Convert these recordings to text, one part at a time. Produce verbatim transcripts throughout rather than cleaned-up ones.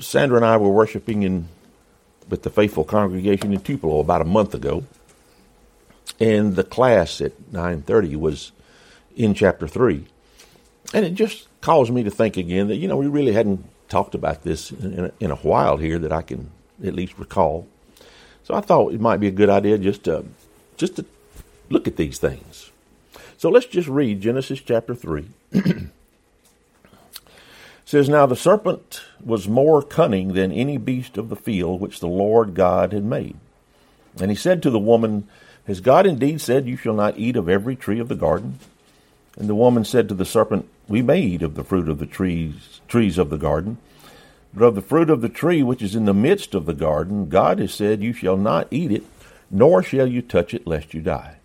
Sandra and I were worshiping in with the faithful congregation in Tupelo about a month ago, and the class at nine thirty was in chapter three. And it just caused me to think again that, you know, we really hadn't talked about this in a, in a while here that I can at least recall. So I thought it might be a good idea just to, just to look at these things. So let's just read Genesis chapter three. It says, "Now the serpent was more cunning than any beast of the field which the Lord God had made. And he said to the woman, Has God indeed said, You shall not eat of every tree of the garden? And the woman said to the serpent, We may eat of the fruit of the trees, trees of the garden, but of the fruit of the tree which is in the midst of the garden, God has said, You shall not eat it, nor shall you touch it, lest you die.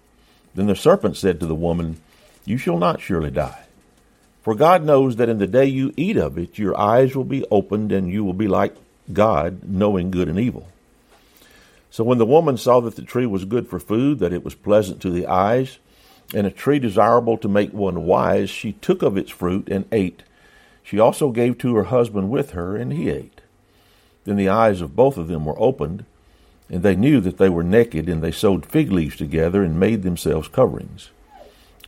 Then the serpent said to the woman, You shall not surely die. For God knows that in the day you eat of it, your eyes will be opened, and you will be like God, knowing good and evil. So when the woman saw that the tree was good for food, that it was pleasant to the eyes, and a tree desirable to make one wise, she took of its fruit and ate. She also gave to her husband with her, and he ate. Then the eyes of both of them were opened, and they knew that they were naked, and they sewed fig leaves together and made themselves coverings.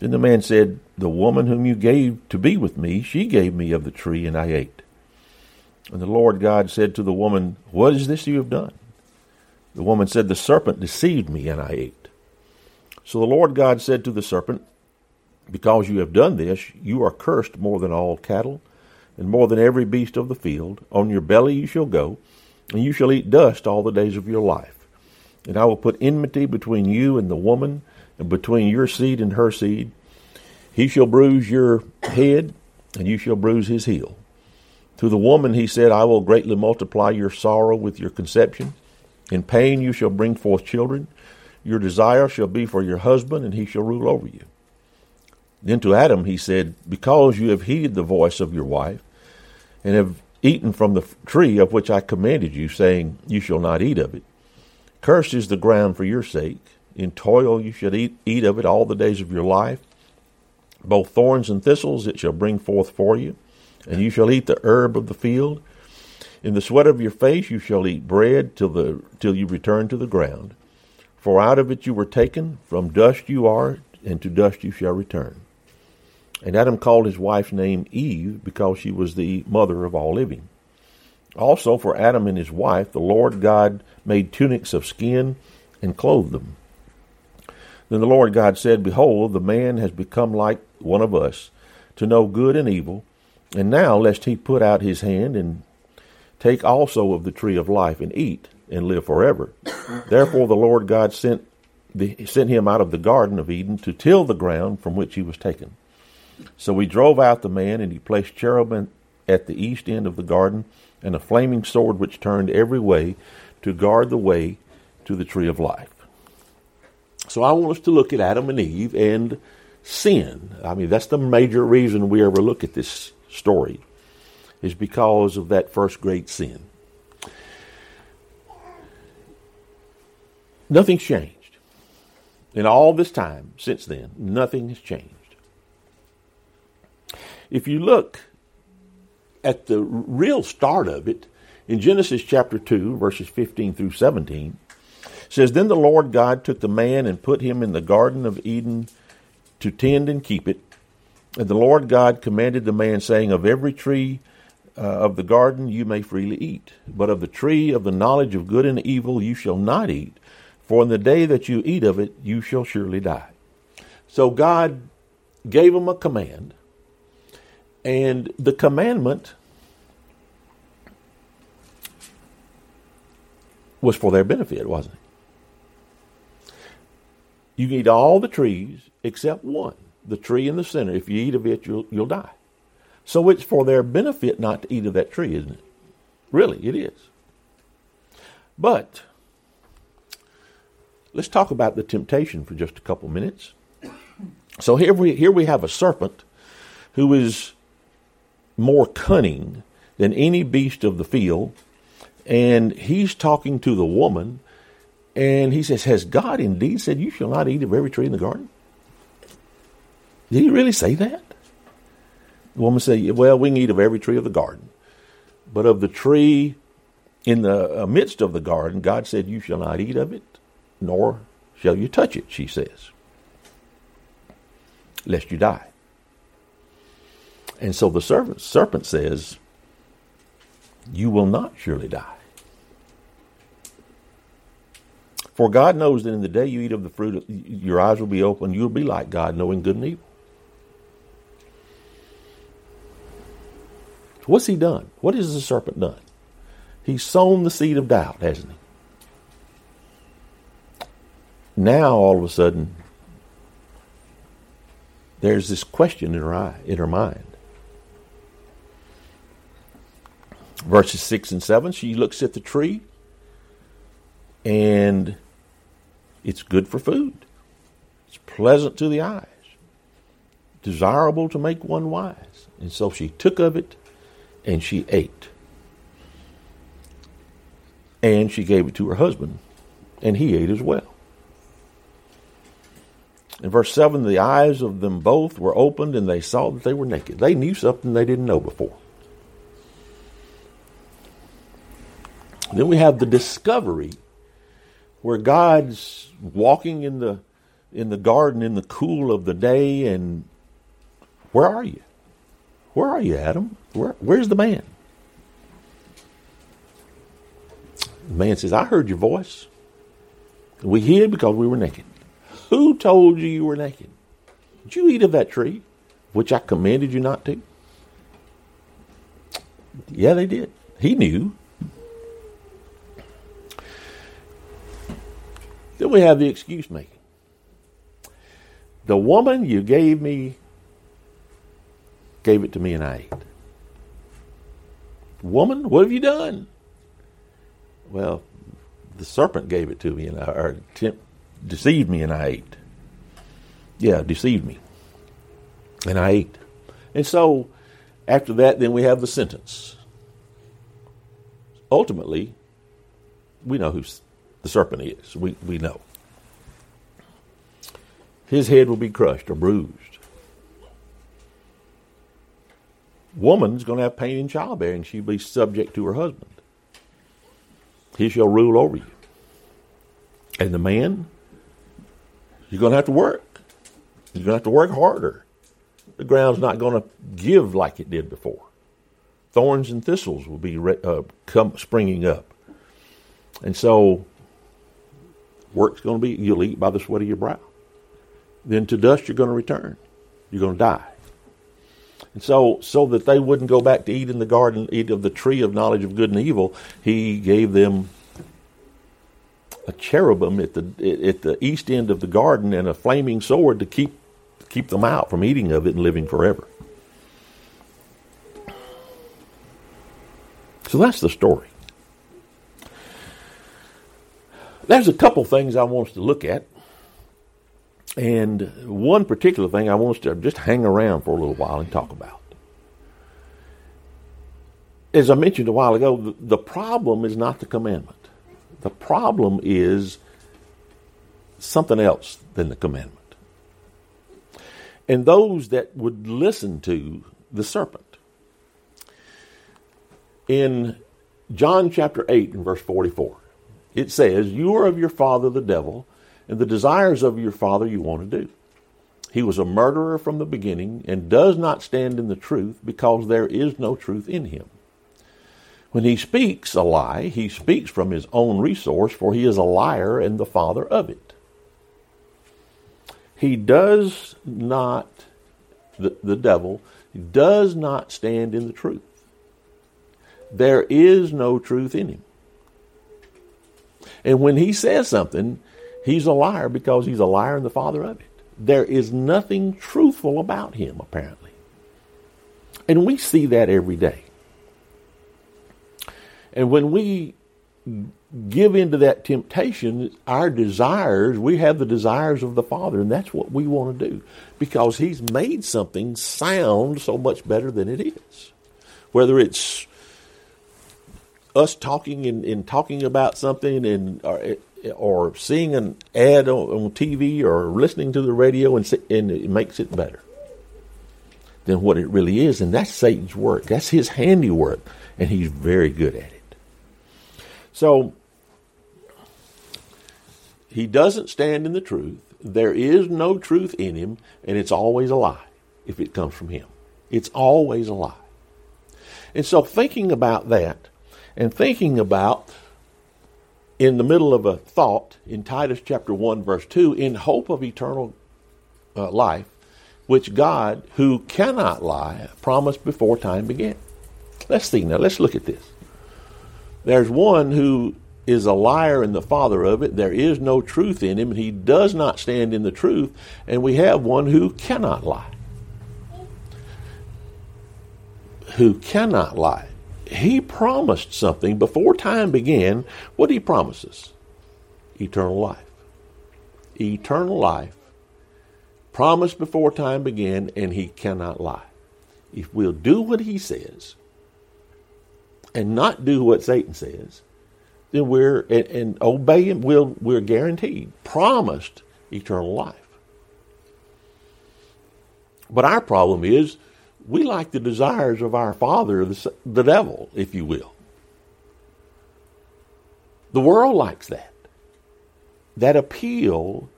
Then the man said, The woman whom you gave to be with me, she gave me of the tree, and I ate. And the Lord God said to the woman, What is this you have done? The woman said, The serpent deceived me, and I ate. So the Lord God said to the serpent, Because you have done this, you are cursed more than all cattle, and more than every beast of the field. On your belly you shall go, and you shall eat dust all the days of your life. And I will put enmity between you and the woman, and between your seed and her seed. He shall bruise your head, and you shall bruise his heel. To the woman he said, I will greatly multiply your sorrow with your conception. In pain you shall bring forth children. Your desire shall be for your husband, and he shall rule over you. Then to Adam he said, Because you have heeded the voice of your wife, and have eaten from the tree of which I commanded you, saying, You shall not eat of it. Cursed is the ground for your sake. In toil you shall eat, eat of it all the days of your life. Both thorns and thistles it shall bring forth for you, and you shall eat the herb of the field. In the sweat of your face you shall eat bread till the till you return to the ground. For out of it you were taken, from dust you are, and to dust you shall return. And Adam called his wife's name Eve, because she was the mother of all living. Also for Adam and his wife, the Lord God made tunics of skin and clothed them. Then the Lord God said, Behold, the man has become like one of us, to know good and evil. And now, lest he put out his hand and take also of the tree of life and eat and live forever. Therefore the Lord God sent, the, sent him out of the Garden of Eden to till the ground from which he was taken. So we drove out the man, and he placed cherubim at the east end of the garden, and a flaming sword which turned every way to guard the way to the tree of life. So I want us to look at Adam and Eve and sin. I mean, that's the major reason we ever look at this story, is because of that first great sin. Nothing's changed. In all this time since then, nothing has changed. If you look at the real start of it, in Genesis chapter two, verses fifteen through seventeen, it says, Then the Lord God took the man and put him in the Garden of Eden to tend and keep it. And the Lord God commanded the man, saying, Of every tree uh, of the garden you may freely eat, but of the tree of the knowledge of good and evil you shall not eat, for in the day that you eat of it you shall surely die. So God gave him a command. And the commandment was for their benefit, wasn't it? You can eat all the trees except one, the tree in the center. If you eat of it, you'll, you'll die. So it's for their benefit not to eat of that tree, isn't it? Really, it is. But let's talk about the temptation for just a couple minutes. So here we here we have a serpent who is more cunning than any beast of the field, and he's talking to the woman, and he says, has God indeed said you shall not eat of every tree in the garden? Did he really say that? The woman said, well, we can eat of every tree of the garden, but of the tree in the midst of the garden, God said, you shall not eat of it, nor shall you touch it, she says, lest you die. And so the serpent, serpent says, you will not surely die. For God knows that in the day you eat of the fruit, your eyes will be open. You'll be like God, knowing good and evil. So what's he done? What has the serpent done? He's sown the seed of doubt, hasn't he? Now, all of a sudden, there's this question in her eye, in her mind. Verses six and seven, she looks at the tree, and it's good for food. It's pleasant to the eyes, desirable to make one wise. And so she took of it, and she ate. And she gave it to her husband, and he ate as well. In verse seven, the eyes of them both were opened, and they saw that they were naked. They knew something they didn't know before. Then we have the discovery where God's walking in the in the garden in the cool of the day, and where are you? Where are you, Adam? Where, where's the man? The man says, I heard your voice. We hid because we were naked. Who told you you were naked? Did you eat of that tree, which I commanded you not to? Yeah, they did. He knew. Then we have the excuse making. The woman you gave me, gave it to me and I ate. Woman, what have you done? Well, the serpent gave it to me and I, or temp, deceived me and I ate. Yeah, deceived me and I ate. And so after that, then we have the sentence. Ultimately, we know who's the serpent is. We we know. His head will be crushed or bruised. Woman's going to have pain in childbearing. She'll be subject to her husband. He shall rule over you. And the man, you're going to have to work. You're going to have to work harder. The ground's not going to give like it did before. Thorns and thistles will be uh, come springing up. And so work's going to be, you'll eat by the sweat of your brow. Then to dust you're going to return. You're going to die. And so so that they wouldn't go back to eat in the garden, eat of the tree of knowledge of good and evil, he gave them a cherubim at the at the east end of the garden and a flaming sword to keep keep them out from eating of it and living forever. So that's the story. There's a couple things I want us to look at. And one particular thing I want us to just hang around for a little while and talk about. As I mentioned a while ago, the problem is not the commandment. The problem is something else than the commandment. And those that would listen to the serpent. In John chapter eight and verse forty-four, it says, you are of your father the devil, and the desires of your father you want to do. He was a murderer from the beginning and does not stand in the truth because there is no truth in him. When he speaks a lie, he speaks from his own resource, for he is a liar and the father of it. He does not, the, the devil, does not stand in the truth. There is no truth in him. And when he says something, he's a liar because he's a liar and the father of it. There is nothing truthful about him, apparently. And we see that every day. And when we give into that temptation, our desires, we have the desires of the Father, and that's what we want to do because He's made something sound so much better than it is. Whether it's us talking and, and talking about something and or, or seeing an ad on, on T V or listening to the radio and, and it makes it better than what it really is. And that's Satan's work. That's his handiwork, and he's very good at it. So, he doesn't stand in the truth. There is no truth in him, and it's always a lie if it comes from him. It's always a lie. And so thinking about that, and thinking about in the middle of a thought in Titus chapter one verse two, in hope of eternal uh, life, which God, who cannot lie, promised before time began. Let's see now, let's look at this. There's one who is a liar and the father of it. There is no truth in him, and he does not stand in the truth. And we have one who cannot lie. Who cannot lie. He promised something before time began. What did he promise us? Eternal life. Eternal life. Promised before time began, and he cannot lie. If we'll do what he says, and not do what Satan says, then we're and, and obey him. We'll, we're guaranteed, promised eternal life. But our problem is we like the desires of our father, the, the devil, if you will. The world likes that. That appeal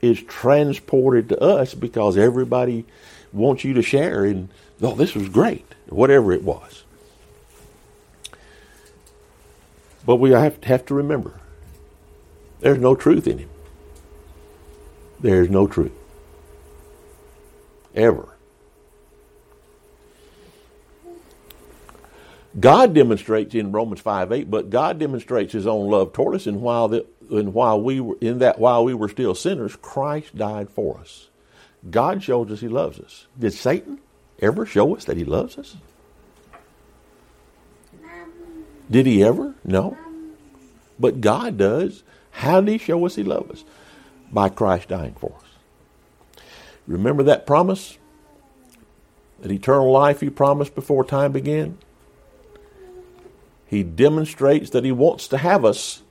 is transported to us because everybody wants you to share in, oh, this was great, whatever it was. But we have to, have to remember, there's no truth in him. There's no truth. Ever. God demonstrates in Romans five eight, but God demonstrates his own love toward us, and while the, and while we were in that while we were still sinners, Christ died for us. God shows us he loves us. Did Satan ever show us that he loves us? Did he ever? No. But God does. How did he show us he loved us? By Christ dying for us. Remember that promise? That eternal life he promised before time began? He demonstrates that he wants to have us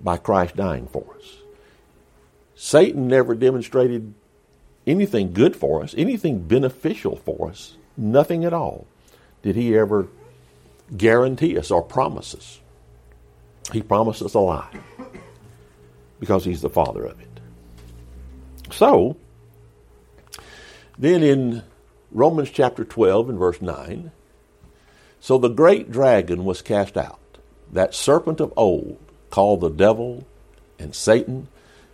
by Christ dying for us. Satan never demonstrated anything good for us, anything beneficial for us, nothing at all. Did he ever guarantee us or promise us? He promised us a lie because he's the father of it. So, then in Romans chapter twelve and verse nine, so the great dragon was cast out, that serpent of old called the devil and Satan,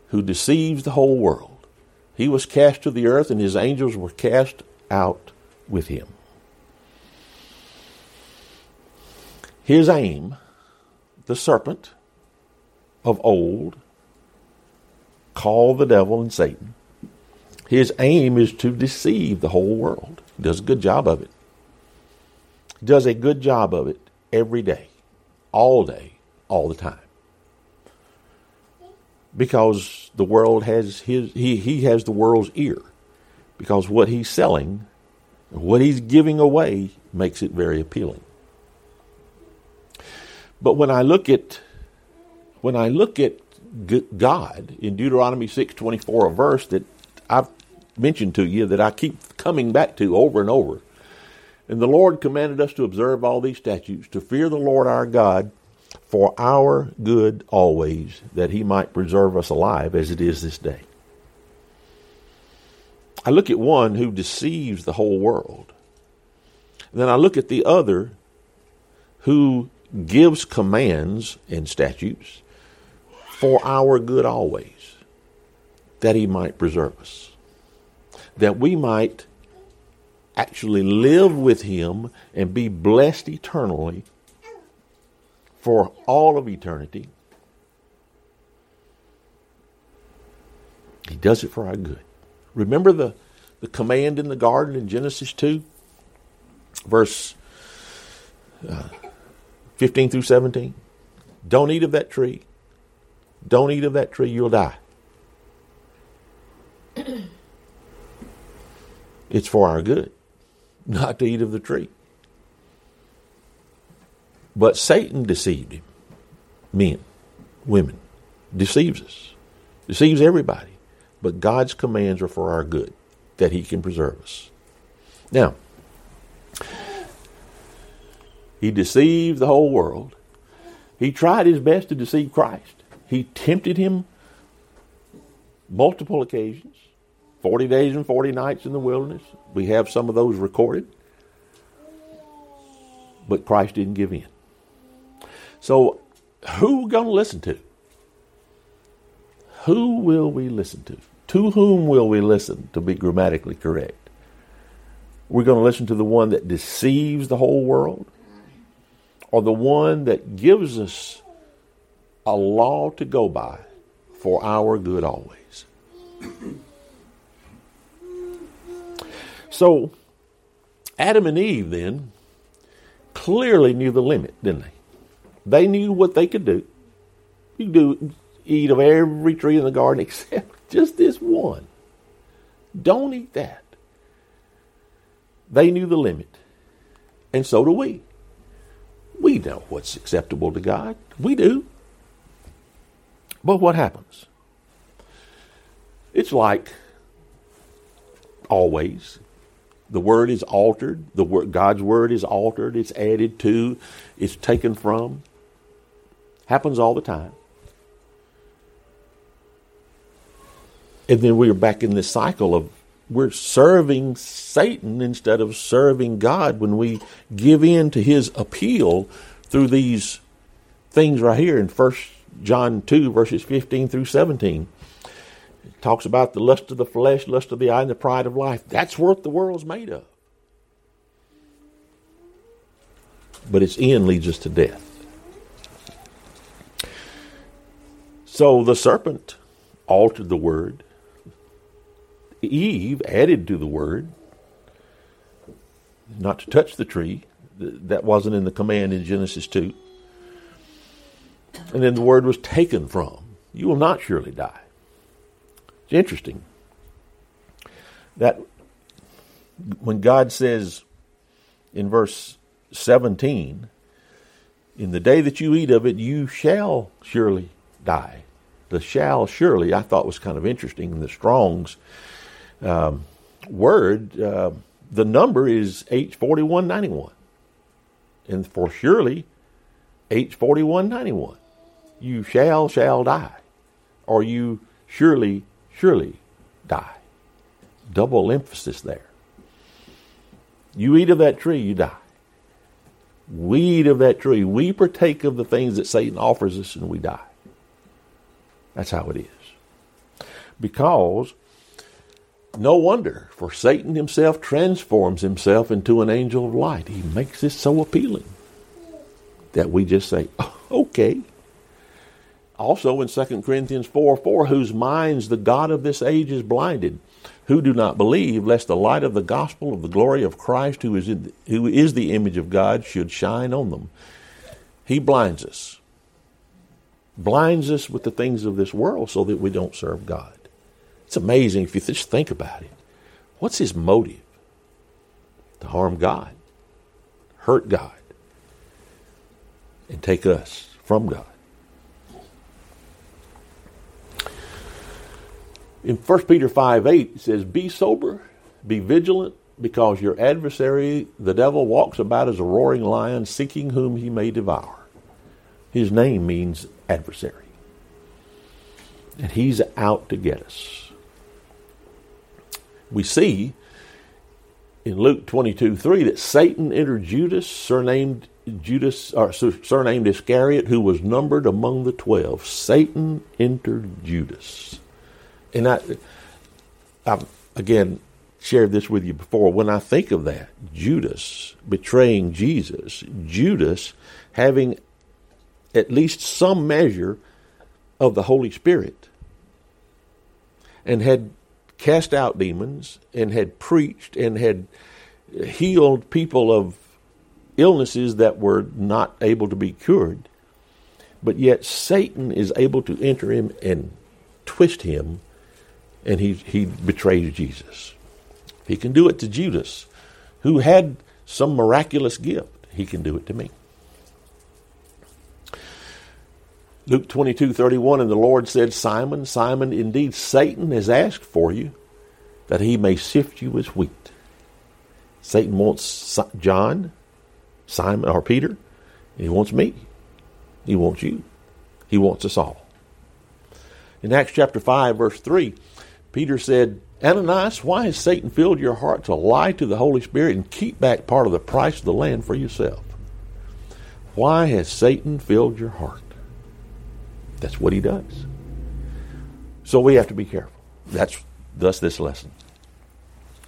who deceives the whole world. He was cast to the earth, and his angels were cast out with him. His aim, the serpent of old, called the devil and Satan, his aim is to deceive the whole world. He does a good job of it. He does a good job of it every day, all day, all the time. Because the world has his, he, he has the world's ear. Because what he's selling, what he's giving away, makes it very appealing. But when I look at when I look at God in Deuteronomy six twenty-four, a verse that I've mentioned to you that I keep coming back to over and over, and the Lord commanded us to observe all these statutes, to fear the Lord our God for our good always, that he might preserve us alive as it is this day. I look at one who deceives the whole world. And then I look at the other who gives commands and statutes for our good always, that he might preserve us, that we might actually live with him and be blessed eternally for all of eternity. He does it for our good. Remember the, the command in the garden in Genesis two, verse uh, fifteen through seventeen. Don't eat of that tree. Don't eat of that tree, you'll die. It's for our good not to eat of the tree. But Satan deceived him. Men, women, deceives us, deceives everybody. But God's commands are for our good, that he can preserve us. Now, he deceived the whole world. He tried his best to deceive Christ. He tempted him multiple occasions, forty days and forty nights in the wilderness. We have some of those recorded. But Christ didn't give in. So who are we going to listen to? Who will we listen to? To whom will we listen, to be grammatically correct? We're going to listen to the one that deceives the whole world, or the one that gives us a law to go by for our good always. So, Adam and Eve then clearly knew the limit, didn't they? They knew what they could do. You do eat of every tree in the garden except just this one. Don't eat that. They knew the limit. And so do we. We know what's acceptable to God. We do. But what happens? It's like always. The word is altered. The word, God's word is altered. It's added to. It's taken from. Happens all the time. And then we're back in this cycle of we're serving Satan instead of serving God when we give in to his appeal through these things right here in First John two, verses fifteen through seventeen. It talks about the lust of the flesh, lust of the eye, and the pride of life. That's what the world's made of. But its end leads us to death. So the serpent altered the word. Eve added to the word, not to touch the tree. That wasn't in the command in Genesis two. And then the word was taken from. You will not surely die. It's interesting that when God says in verse seventeen, in the day that you eat of it, you shall surely die. The shall surely I thought was kind of interesting in the Strong's um, word. Uh, the number is H forty-one ninety-one. And for surely, H forty-one ninety-one. You shall, shall die. Or you surely, surely die. Double emphasis there. You eat of that tree, you die. We eat of that tree. We partake of the things that Satan offers us and we die. That's how it is. Because no wonder, for Satan himself transforms himself into an angel of light. He makes this so appealing that we just say, okay. Also in Second Corinthians four four, whose minds the God of this age is blinded, who do not believe, lest the light of the gospel of the glory of Christ, who is, in, who is the image of God, should shine on them. He blinds us. Blinds us with the things of this world so that we don't serve God. It's amazing if you just think about it. What's his motive? To harm God, hurt God, and take us from God. In First Peter five eight, it says, be sober, be vigilant, because your adversary, the devil, walks about as a roaring lion, seeking whom he may devour. His name means adversary. And he's out to get us. We see in Luke twenty-two three that Satan entered Judas, surnamed Judas, or surnamed Iscariot, who was numbered among the twelve. Satan entered Judas. And I, I've again shared this with you before. When I think of that, Judas betraying Jesus, Judas having at least some measure of the Holy Spirit, and had cast out demons, and had preached, and had healed people of illnesses that were not able to be cured, But yet Satan is able to enter him and twist him, and he, he betrays Jesus. He can do it to Judas, who had some miraculous gift. He can do it to me. Luke twenty-two thirty-one, and the Lord said, Simon, Simon, indeed Satan has asked for you, that he may sift you as wheat. Satan wants John, Simon, or Peter, and he wants me. He wants you. He wants us all. In Acts chapter five, verse three, Peter said, Ananias, why has Satan filled your heart to lie to the Holy Spirit and keep back part of the price of the land for yourself? Why has Satan filled your heart? That's what he does. So we have to be careful. That's thus this lesson.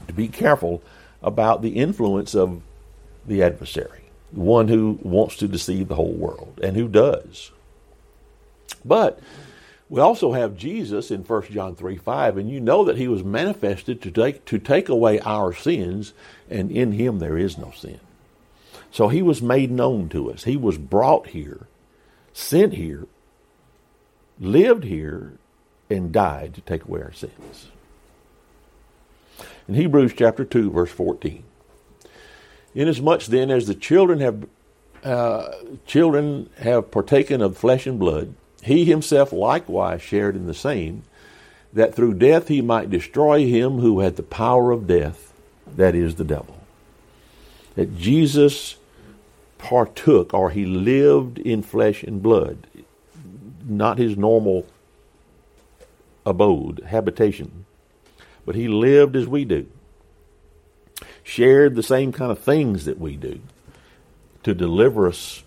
To be careful about the influence of the adversary, one who wants to deceive the whole world, and who does. But we also have Jesus in First John three five, and you know that he was manifested to take, to take away our sins, and in him there is no sin. So he was made known to us. He was brought here, sent here, lived here, and died to take away our sins. In Hebrews chapter two, verse fourteen, inasmuch then as the children have uh, children have partaken of flesh and blood, he himself likewise shared in the same, that through death he might destroy him who had the power of death, that is the devil. That Jesus partook, or he lived in flesh and blood, not his normal abode, habitation, but he lived as we do, shared the same kind of things that we do to deliver us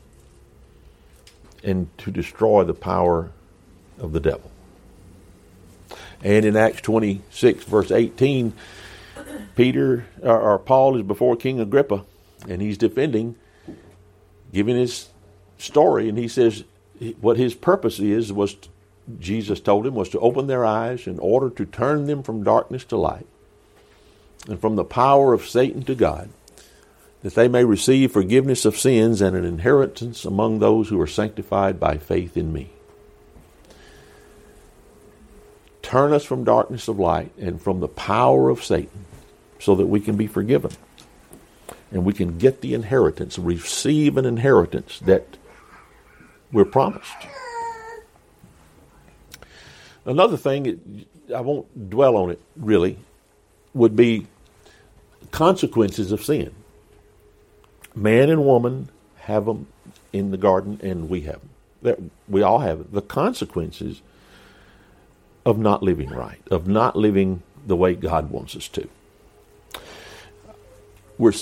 and to destroy the power of the devil. And in Acts twenty-six, verse eighteen, Peter or, or Paul is before King Agrippa, and he's defending, giving his story, and he says what his purpose is was to, Jesus told him, was to open their eyes in order to turn them from darkness to light, and from the power of Satan to God, that they may receive forgiveness of sins and an inheritance among those who are sanctified by faith in me. Turn us from darkness of light and from the power of Satan, so that we can be forgiven and we can get the inheritance, receive an inheritance that we're promised. Another thing, I won't dwell on it really, would be consequences of sin. Man and woman have them in the garden, and we have them. We all have it. The consequences of not living right, of not living the way God wants us to. We're,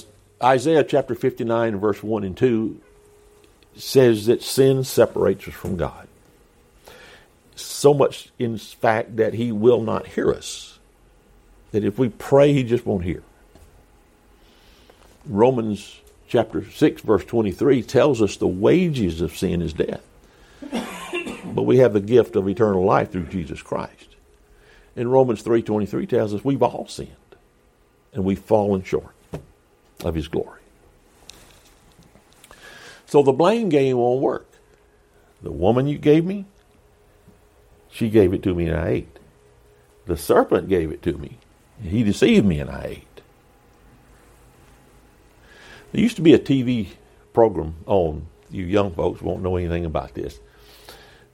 Isaiah chapter fifty-nine, verse one and two says that sin separates us from God. So much, in fact, that he will not hear us. That if we pray, he just won't hear. Romans chapter six, verse twenty-three tells us the wages of sin is death. But we have the gift of eternal life through Jesus Christ. And Romans three twenty-three tells us we've all sinned. And we've fallen short of his glory. So the blame game won't work. The woman you gave me, she gave it to me and I ate. The serpent gave it to me. He deceived me and I ate. There used to be a T V program on, you young folks won't know anything about this,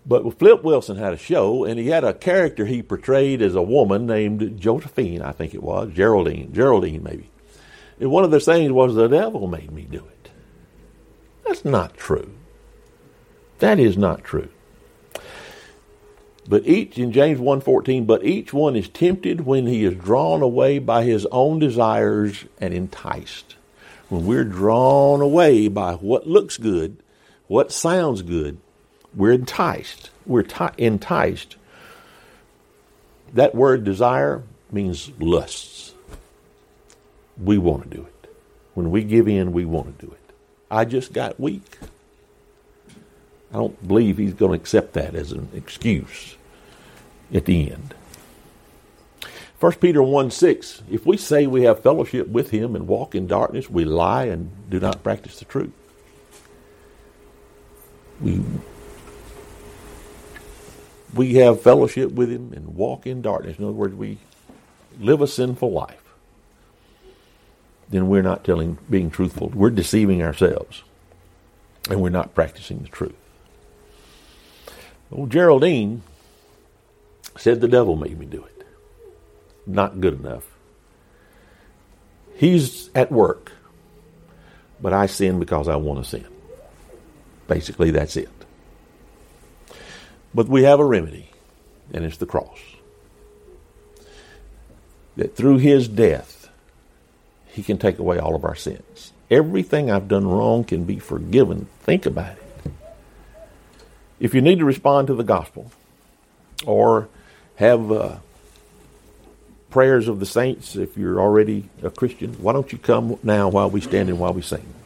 but Flip Wilson had a show, and he had a character he portrayed as a woman named Josephine, I think it was, Geraldine, Geraldine maybe. And one of the things was, the devil made me do it. That's not true. That is not true. But each, in James one fourteen, but each one is tempted when he is drawn away by his own desires and enticed. When we're drawn away by what looks good, what sounds good, we're enticed. We're t- enticed. That word desire means lusts. We want to do it. When we give in, we want to do it. I just got weak. I don't believe he's going to accept that as an excuse at the end. First Peter one six, if we say we have fellowship with him and walk in darkness, we lie and do not practice the truth. We we have fellowship with him and walk in darkness, in other words, we live a sinful life, then we're not telling, being truthful. We're deceiving ourselves, and we're not practicing the truth. Old Geraldine said the devil made me do it. Not good enough. He's at work, but I sin because I want to sin. Basically, that's it. But we have a remedy, and it's the cross. That through his death, he can take away all of our sins. Everything I've done wrong can be forgiven. Think about it. If you need to respond to the gospel or have uh, prayers of the saints, if you're already a Christian, why don't you come now while we stand and while we sing?